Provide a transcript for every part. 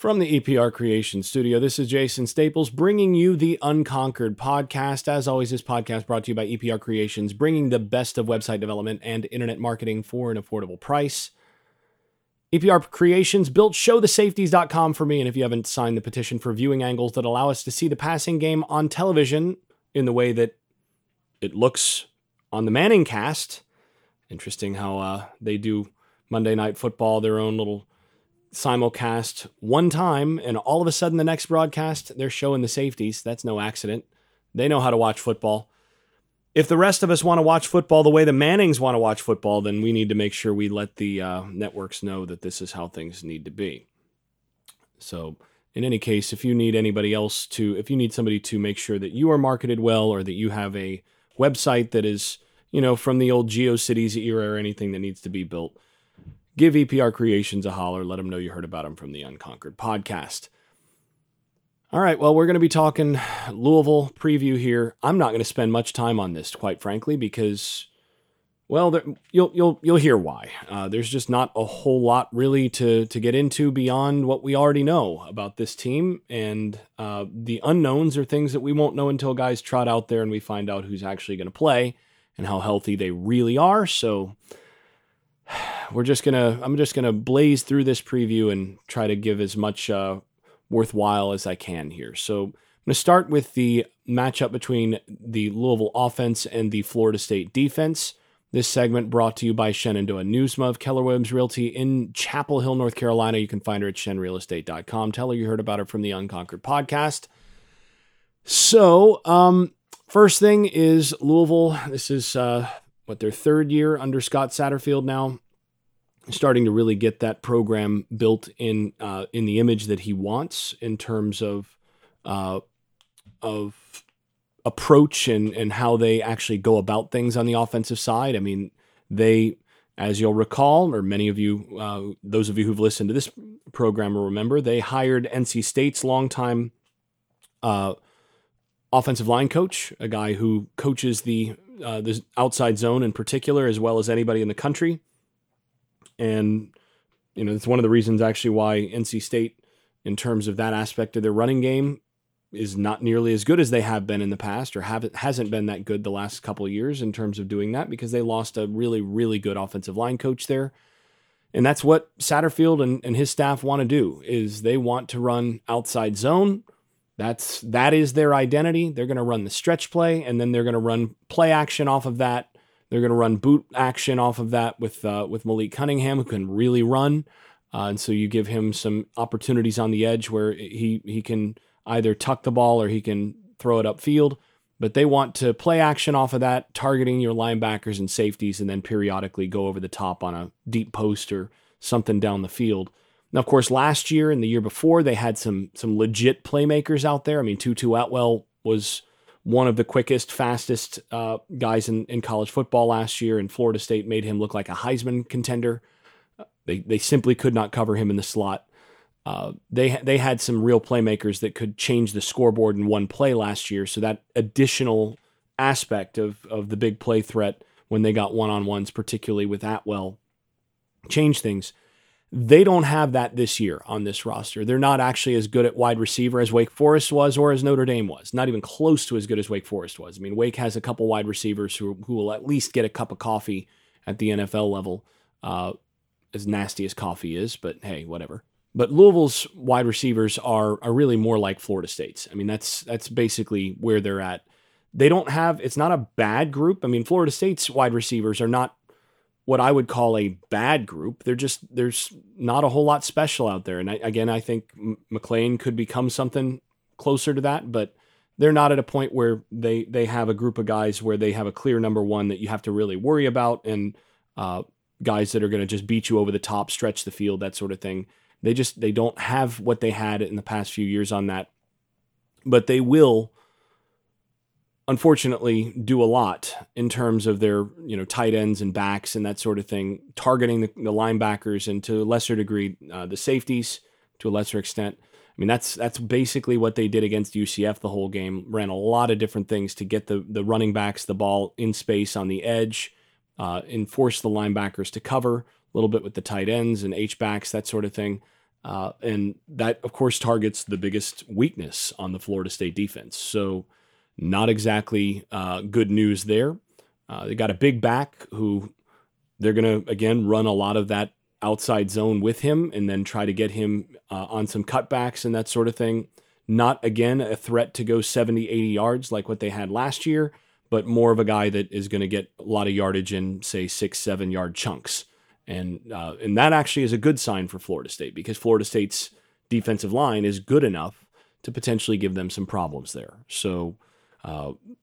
From the EPR Creations studio, this is Jason Staples bringing you the Unconquered podcast. As always, this podcast brought to you by EPR Creations, bringing the best of website development and internet marketing for an affordable price. EPR Creations built showthesafeties.com for me, and if you haven't signed the petition for viewing angles that allow us to see the passing game on television in the way that it looks on the Manning cast. Interesting how they do Monday Night Football, their own little simulcast one time, and all of a sudden the next broadcast they're showing the safeties. That's no accident. They know how to watch football. If the rest of us want to watch football the way the Mannings want to watch football, then we need to make sure we let the networks know that this is how things need to be. So in any case, if you need somebody to make sure that you are marketed well, or that you have a website that is, you know, from the old GeoCities era or anything that needs to be built, give EPR Creations a holler. Let them know you heard about them from the Unconquered podcast. All right, well, we're going to be talking Louisville preview here. I'm not going to spend much time on this, quite frankly, because, well, you'll hear why. There's just not a whole lot really to get into beyond what we already know about this team, and the unknowns are things that we won't know until guys trot out there and we find out who's actually going to play and how healthy they really are. So I'm just going to blaze through this preview and try to give as much worthwhile as I can here. So I'm going to start with the matchup between the Louisville offense and the Florida State defense. This segment brought to you by Shenandoah Newsma of Keller Williams Realty in Chapel Hill, North Carolina. You can find her at shenrealestate.com. Tell her you heard about her from the Unconquered podcast. So first thing is Louisville. This is their third year under Scott Satterfield now, starting to really get that program built in the image that he wants in terms of approach and how they actually go about things on the offensive side. I mean, they, as you'll recall, or many of you, those of you who've listened to this program will remember, they hired NC State's longtime offensive line coach, a guy who coaches the outside zone in particular, as well as anybody in the country. And, you know, it's one of the reasons actually why NC State, in terms of that aspect of their running game, is not nearly as good as they have been in the past, or hasn't been that good the last couple of years in terms of doing that, because they lost a really, really good offensive line coach there. And that's what Satterfield and his staff want to do, is they want to run outside zone. That is their identity. They're going to run the stretch play, and then they're going to run play action off of that. They're going to run boot action off of that with Malik Cunningham, who can really run. And so you give him some opportunities on the edge where he can either tuck the ball or he can throw it upfield. But they want to play action off of that, targeting your linebackers and safeties, and then periodically go over the top on a deep post or something down the field. Now, of course, last year and the year before, they had some legit playmakers out there. I mean, Tutu Atwell was one of the quickest, fastest guys in college football last year, and Florida State made him look like a Heisman contender. They simply could not cover him in the slot. They had some real playmakers that could change the scoreboard in one play last year, so that additional aspect of the big play threat when they got one-on-ones, particularly with Atwell, changed things. They don't have that this year on this roster. They're not actually as good at wide receiver as Wake Forest was or as Notre Dame was. Not even close to as good as Wake Forest was. I mean, Wake has a couple wide receivers who will at least get a cup of coffee at the NFL level, as nasty as coffee is, but hey, whatever. But Louisville's wide receivers are really more like Florida State's. I mean, that's basically where they're at. They don't have, it's not a bad group. I mean, Florida State's wide receivers are not what I would call a bad group. There's not a whole lot special out there. And I think McLean could become something closer to that, but they're not at a point where they have a group of guys where they have a clear number one that you have to really worry about, and guys that are going to just beat you over the top, stretch the field, that sort of thing. They don't have what they had in the past few years on that, but they will unfortunately do a lot in terms of their, you know, tight ends and backs and that sort of thing, targeting the linebackers and to a lesser degree, the safeties to a lesser extent. I mean, that's basically what they did against UCF the whole game, ran a lot of different things to get the running backs the ball in space on the edge, enforce the linebackers to cover a little bit with the tight ends and H-backs, that sort of thing. And that, of course, targets the biggest weakness on the Florida State defense. So not exactly good news there. They got a big back who they're going to, again, run a lot of that outside zone with him and then try to get him on some cutbacks and that sort of thing. Not, again, a threat to go 70, 80 yards like what they had last year, but more of a guy that is going to get a lot of yardage in, say, 6-7 yard chunks. And that actually is a good sign for Florida State because Florida State's defensive line is good enough to potentially give them some problems there. So,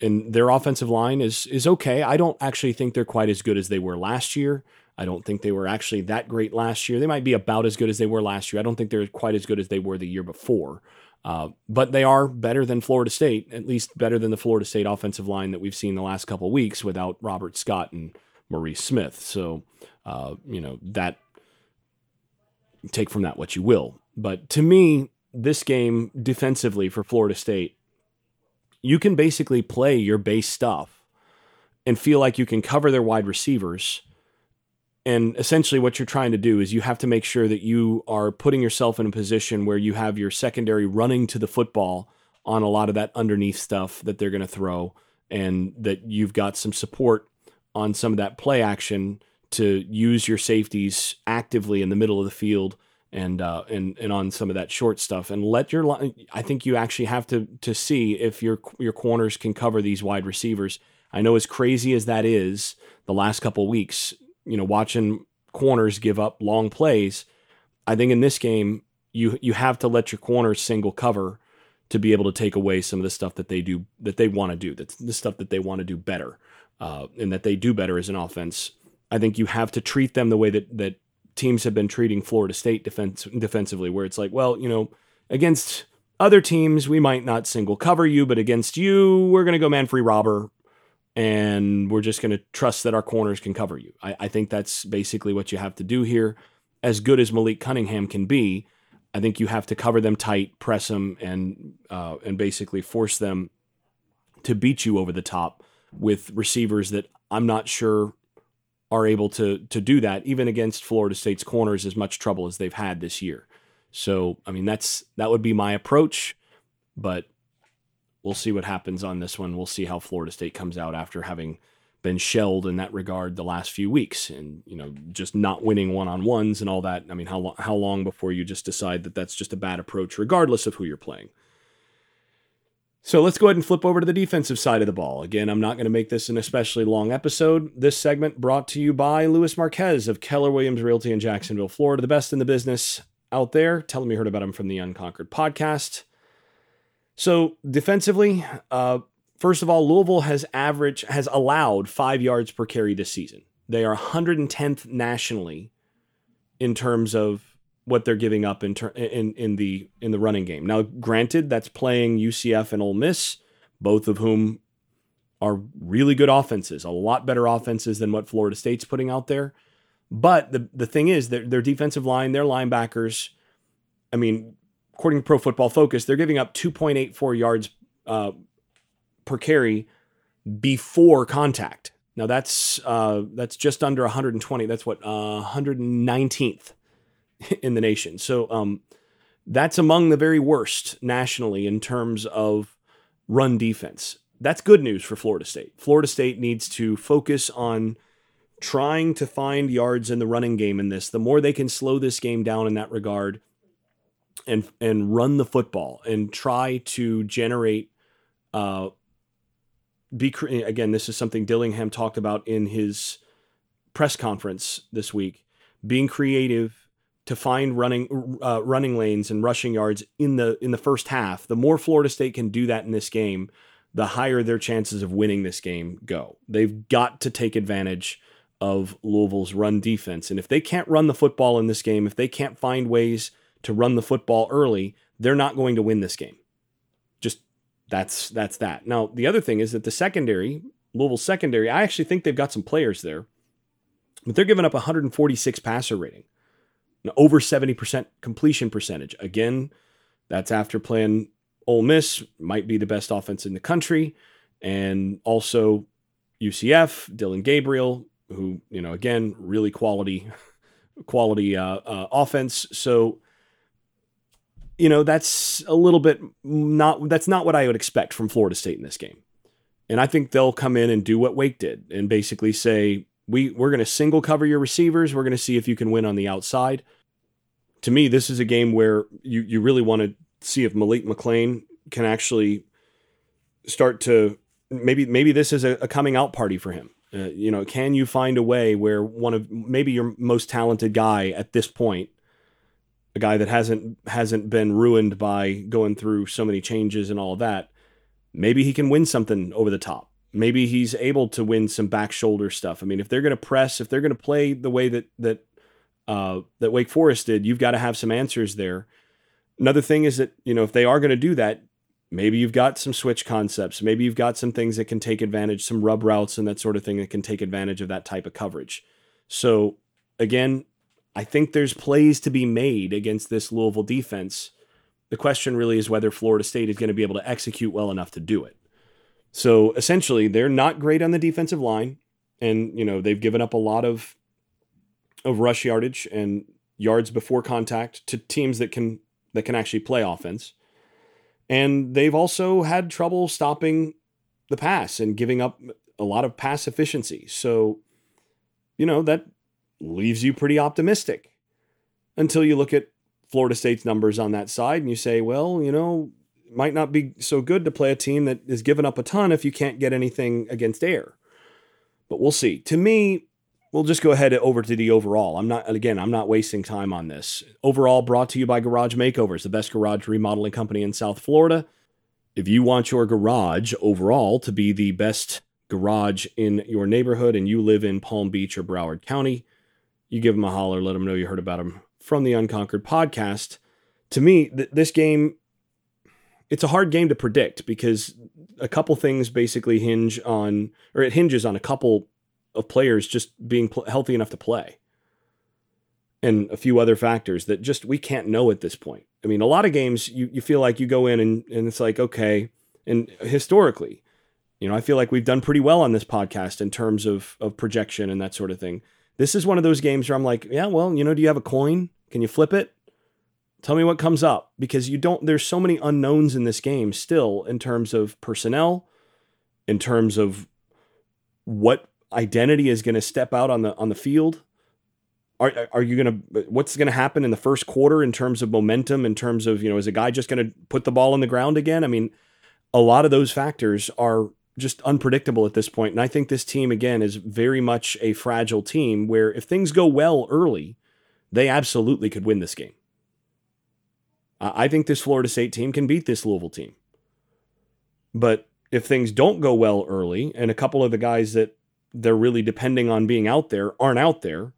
and their offensive line is okay. I don't actually think they're quite as good as they were last year. I don't think they were actually that great last year. They might be about as good as they were last year. I don't think they're quite as good as they were the year before. But they are better than Florida State, at least better than the Florida State offensive line that we've seen the last couple of weeks without Robert Scott and Maurice Smith. So, that take from that what you will. But to me, this game defensively for Florida State, you can basically play your base stuff and feel like you can cover their wide receivers. And essentially what you're trying to do is you have to make sure that you are putting yourself in a position where you have your secondary running to the football on a lot of that underneath stuff that they're going to throw and that you've got some support on some of that play action to use your safeties actively in the middle of the field and on some of that short stuff and let your line. I think you actually have to see if your corners can cover these wide receivers. I know as crazy as that is the last couple of weeks, watching corners give up long plays. I think in this game, you have to let your corners single cover to be able to take away some of the stuff that they do, that they want to do, that's the stuff that they want to do better and that they do better as an offense. I think you have to treat them the way that teams have been treating Florida State defensively, where it's like, well, against other teams, we might not single cover you, but against you, we're going to go man-free robber. And we're just going to trust that our corners can cover you. I think that's basically what you have to do here. As good as Malik Cunningham can be, I think you have to cover them tight, press them, and basically force them to beat you over the top with receivers that I'm not sure are able to do that, even against Florida State's corners, as much trouble as they've had this year. So, that would be my approach, but we'll see what happens on this one. We'll see how Florida State comes out after having been shelled in that regard the last few weeks and, just not winning one-on-ones and all that. I mean, how long before you just decide that that's just a bad approach, regardless of who you're playing? So let's go ahead and flip over to the defensive side of the ball. Again, I'm not going to make this an especially long episode. This segment brought to you by Louis Marquez of Keller Williams Realty in Jacksonville, Florida, the best in the business out there. Tell them you heard about him from the Unconquered podcast. So defensively, first of all, Louisville has allowed 5 yards per carry this season. They are 110th nationally in terms of what they're giving up in the running game. Now, granted, that's playing UCF and Ole Miss, both of whom are really good offenses, a lot better offenses than what Florida State's putting out there. But the thing is, their defensive line, their linebackers, according to Pro Football Focus, they're giving up 2.84 yards per carry before contact. Now that's just under 120. That's 119th in the nation. So that's among the very worst nationally in terms of run defense. That's good news for Florida State. Florida State needs to focus on trying to find yards in the running game in this. The more they can slow this game down in that regard, and run the football and try to generate, again, this is something Dillingham talked about in his press conference this week, being creative to find running lanes and rushing yards in the first half. The more Florida State can do that in this game, the higher their chances of winning this game go. They've got to take advantage of Louisville's run defense. And if they can't run the football in this game, if they can't find ways to run the football early, they're not going to win this game. Just that's that. Now, the other thing is that the secondary, Louisville's secondary, I actually think they've got some players there, but they're giving up 146 passer rating, over 70% completion percentage. Again, that's after playing Ole Miss, might be the best offense in the country, and also UCF, Dylan Gabriel, who, again, really quality offense. So you know, that's a little bit that's not what I would expect from Florida State in this game. And I think they'll come in and do what Wake did and basically say, we're going to single cover your receivers. We're going to see if you can win on the outside. To me, this is a game where you really want to see if Malik McLean can actually start to maybe this is a coming out party for him. Can you find a way where one of maybe your most talented guy at this point, a guy that hasn't been ruined by going through so many changes and all that, maybe he can win something over the top. Maybe he's able to win some back shoulder stuff. I mean, if they're going to press, if they're going to play the way that Wake Forest did, you've got to have some answers there. Another thing is that, if they are going to do that, maybe you've got some switch concepts. Maybe you've got some things that can take advantage, some rub routes and that sort of thing that can take advantage of that type of coverage. So again, I think there's plays to be made against this Louisville defense. The question really is whether Florida State is going to be able to execute well enough to do it. So essentially, they're not great on the defensive line. And, they've given up a lot of rush yardage and yards before contact to teams that can actually play offense. And they've also had trouble stopping the pass and giving up a lot of pass efficiency. So, that leaves you pretty optimistic until you look at Florida State's numbers on that side and you say, well, might not be so good to play a team that is giving up a ton if you can't get anything against air. But we'll see. To me, we'll just go ahead over to the overall. I'm not wasting time on this. Overall brought to you by Garage Makeovers, the best garage remodeling company in South Florida. If you want your garage overall to be the best garage in your neighborhood and you live in Palm Beach or Broward County, you give them a holler, let them know you heard about them from the Unconquered podcast. To me, this game, it's a hard game to predict because a couple things basically hinges on a couple of players just being healthy enough to play and a few other factors that just we can't know at this point. I mean, a lot of games you feel like you go in and it's like, okay. And historically, I feel like we've done pretty well on this podcast in terms of projection and that sort of thing. This is one of those games where I'm like, yeah, well, do you have a coin? Can you flip it? Tell me what comes up, because there's so many unknowns in this game still in terms of personnel, in terms of what identity is going to step out on the field. Are you going to, what's going to happen in the first quarter in terms of momentum, in terms of, is a guy just going to put the ball on the ground again? I mean, a lot of those factors are just unpredictable at this point. And I think this team, again, is very much a fragile team where if things go well early, they absolutely could win this game. I think this Florida State team can beat this Louisville team. But if things don't go well early and a couple of the guys that they're really depending on being out there aren't out there,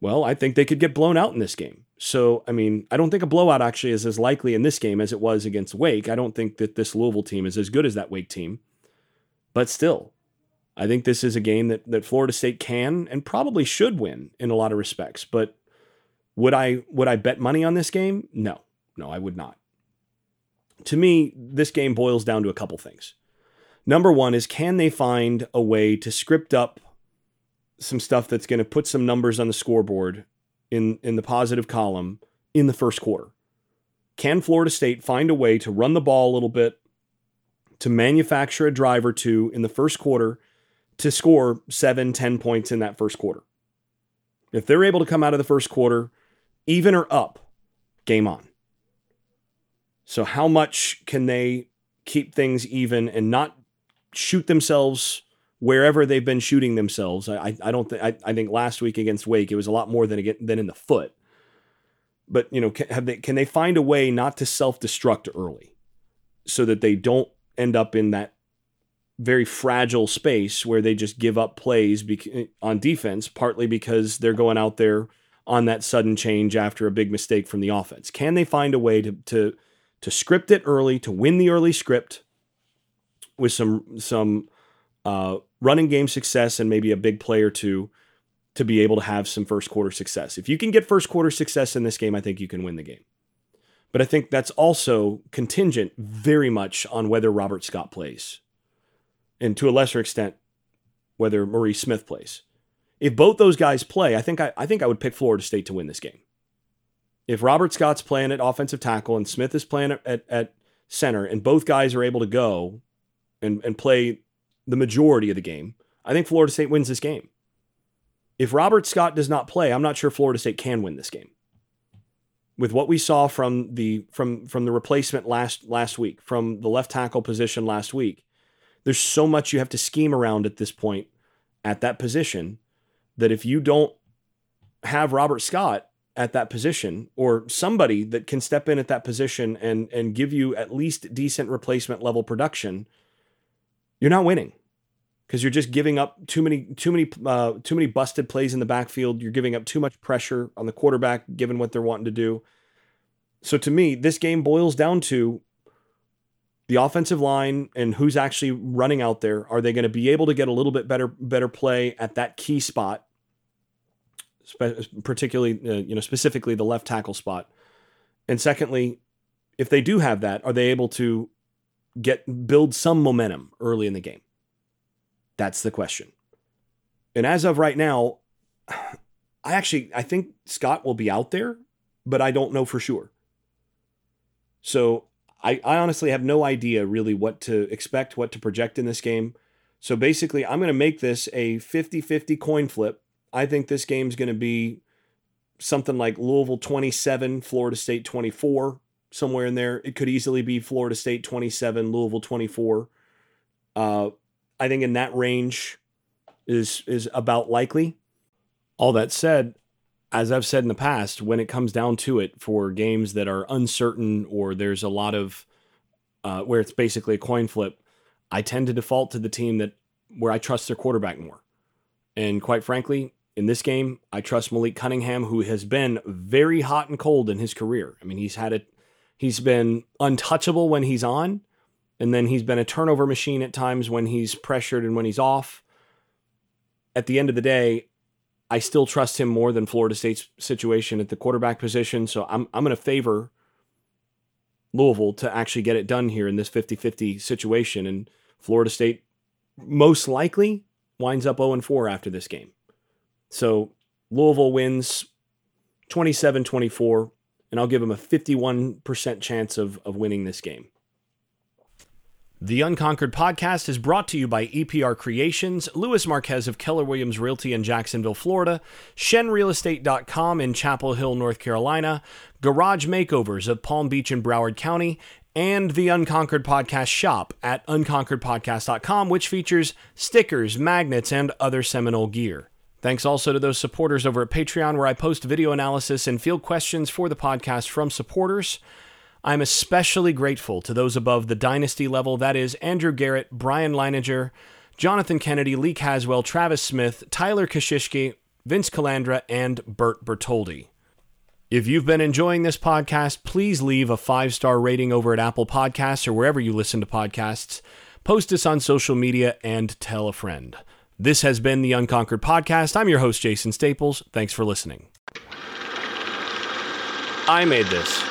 well, I think they could get blown out in this game. So, I mean, I don't think a blowout actually is as likely in this game as it was against Wake. I don't think that this Louisville team is as good as that Wake team. But still, I think this is a game that Florida State can and probably should win in a lot of respects. But would I bet money on this game? No, I would not. To me, this game boils down to a couple things. Number one is, can they find a way to script up some stuff that's going to put some numbers on the scoreboard in the positive column in the first quarter? Can Florida State find a way to run the ball a little bit, to manufacture a drive or two in the first quarter to score 7-10 points in that first quarter? If they're able to come out of the first quarter, even or up, game on. So how much can they keep things even and not shoot themselves wherever they've been shooting themselves? I think last week against Wake, it was a lot more than in the foot, but can they find a way not to self-destruct early so that they don't end up in that very fragile space where they just give up plays on defense, partly because they're going out there on that sudden change after a big mistake from the offense? Can they find a way to script it early, to win the early script with some running game success and maybe a big play or two to be able to have some first quarter success? If you can get first quarter success in this game, I think you can win the game. But I think that's also contingent very much on whether Robert Scott plays, and to a lesser extent, whether Maurice Smith plays. If both those guys play, I think I would pick Florida State to win this game. if Robert Scott's playing at offensive tackle and Smith is playing at center, and both guys are able to go and play the majority of the game, I think Florida State wins this game. If Robert Scott does not play, I'm not sure Florida State can win this game. With what we saw from the replacement last week, from the left tackle position last week, there's so much you have to scheme around at this point at that position that if you don't have Robert Scott at that position or somebody that can step in at that position and give you at least decent replacement level production, you're not winning because you're just giving up too many busted plays in the backfield. You're giving up too much pressure on the quarterback, given what they're wanting to do. So to me, this game boils down to the offensive line and who's actually running out there. Are they going to be able to get a little bit better play at that key spot, specifically the left tackle spot? And secondly, if they do have that, are they able to build some momentum early in the game? That's the question. And as of right now, I think Scott will be out there, but I don't know for sure. So I honestly have no idea really what to expect, what to project in this game. So basically, I'm going to make this a 50-50 coin flip. I think this game's going to be something like Louisville 27, Florida State 24, somewhere in there. It could easily be Florida State 27, Louisville 24. I think in that range is about likely. All that said, as I've said in the past, when it comes down to it for games that are uncertain or there's a lot of where it's basically a coin flip, I tend to default to the team where I trust their quarterback more. And quite frankly, in this game, I trust Malik Cunningham, who has been very hot and cold in his career. I mean, he's been untouchable when he's on, and then he's been a turnover machine at times when he's pressured and when he's off. At the end of the day, I still trust him more than Florida State's situation at the quarterback position. So I'm going to favor Louisville to actually get it done here in this 50-50 situation. And Florida State most likely winds up 0-4 after this game. So Louisville wins 27-24, and I'll give them a 51% chance of winning this game. The Unconquered Podcast is brought to you by EPR Creations, Louis Marquez of Keller Williams Realty in Jacksonville, Florida, shenrealestate.com in Chapel Hill, North Carolina, Garage Makeovers of Palm Beach and Broward County, and the Unconquered Podcast shop at UnconqueredPodcast.com, which features stickers, magnets, and other seminal gear. Thanks also to those supporters over at Patreon, where I post video analysis and field questions for the podcast from supporters. I'm especially grateful to those above the dynasty level, that is Andrew Garrett, Brian Leininger, Jonathan Kennedy, Lee Caswell, Travis Smith, Tyler Kashishke, Vince Calandra, and Bert Bertoldi. If you've been enjoying this podcast, please leave a 5-star rating over at Apple Podcasts or wherever you listen to podcasts. Post us on social media and tell a friend. This has been the Unconquered Podcast. I'm your host, Jason Staples. Thanks for listening. I made this.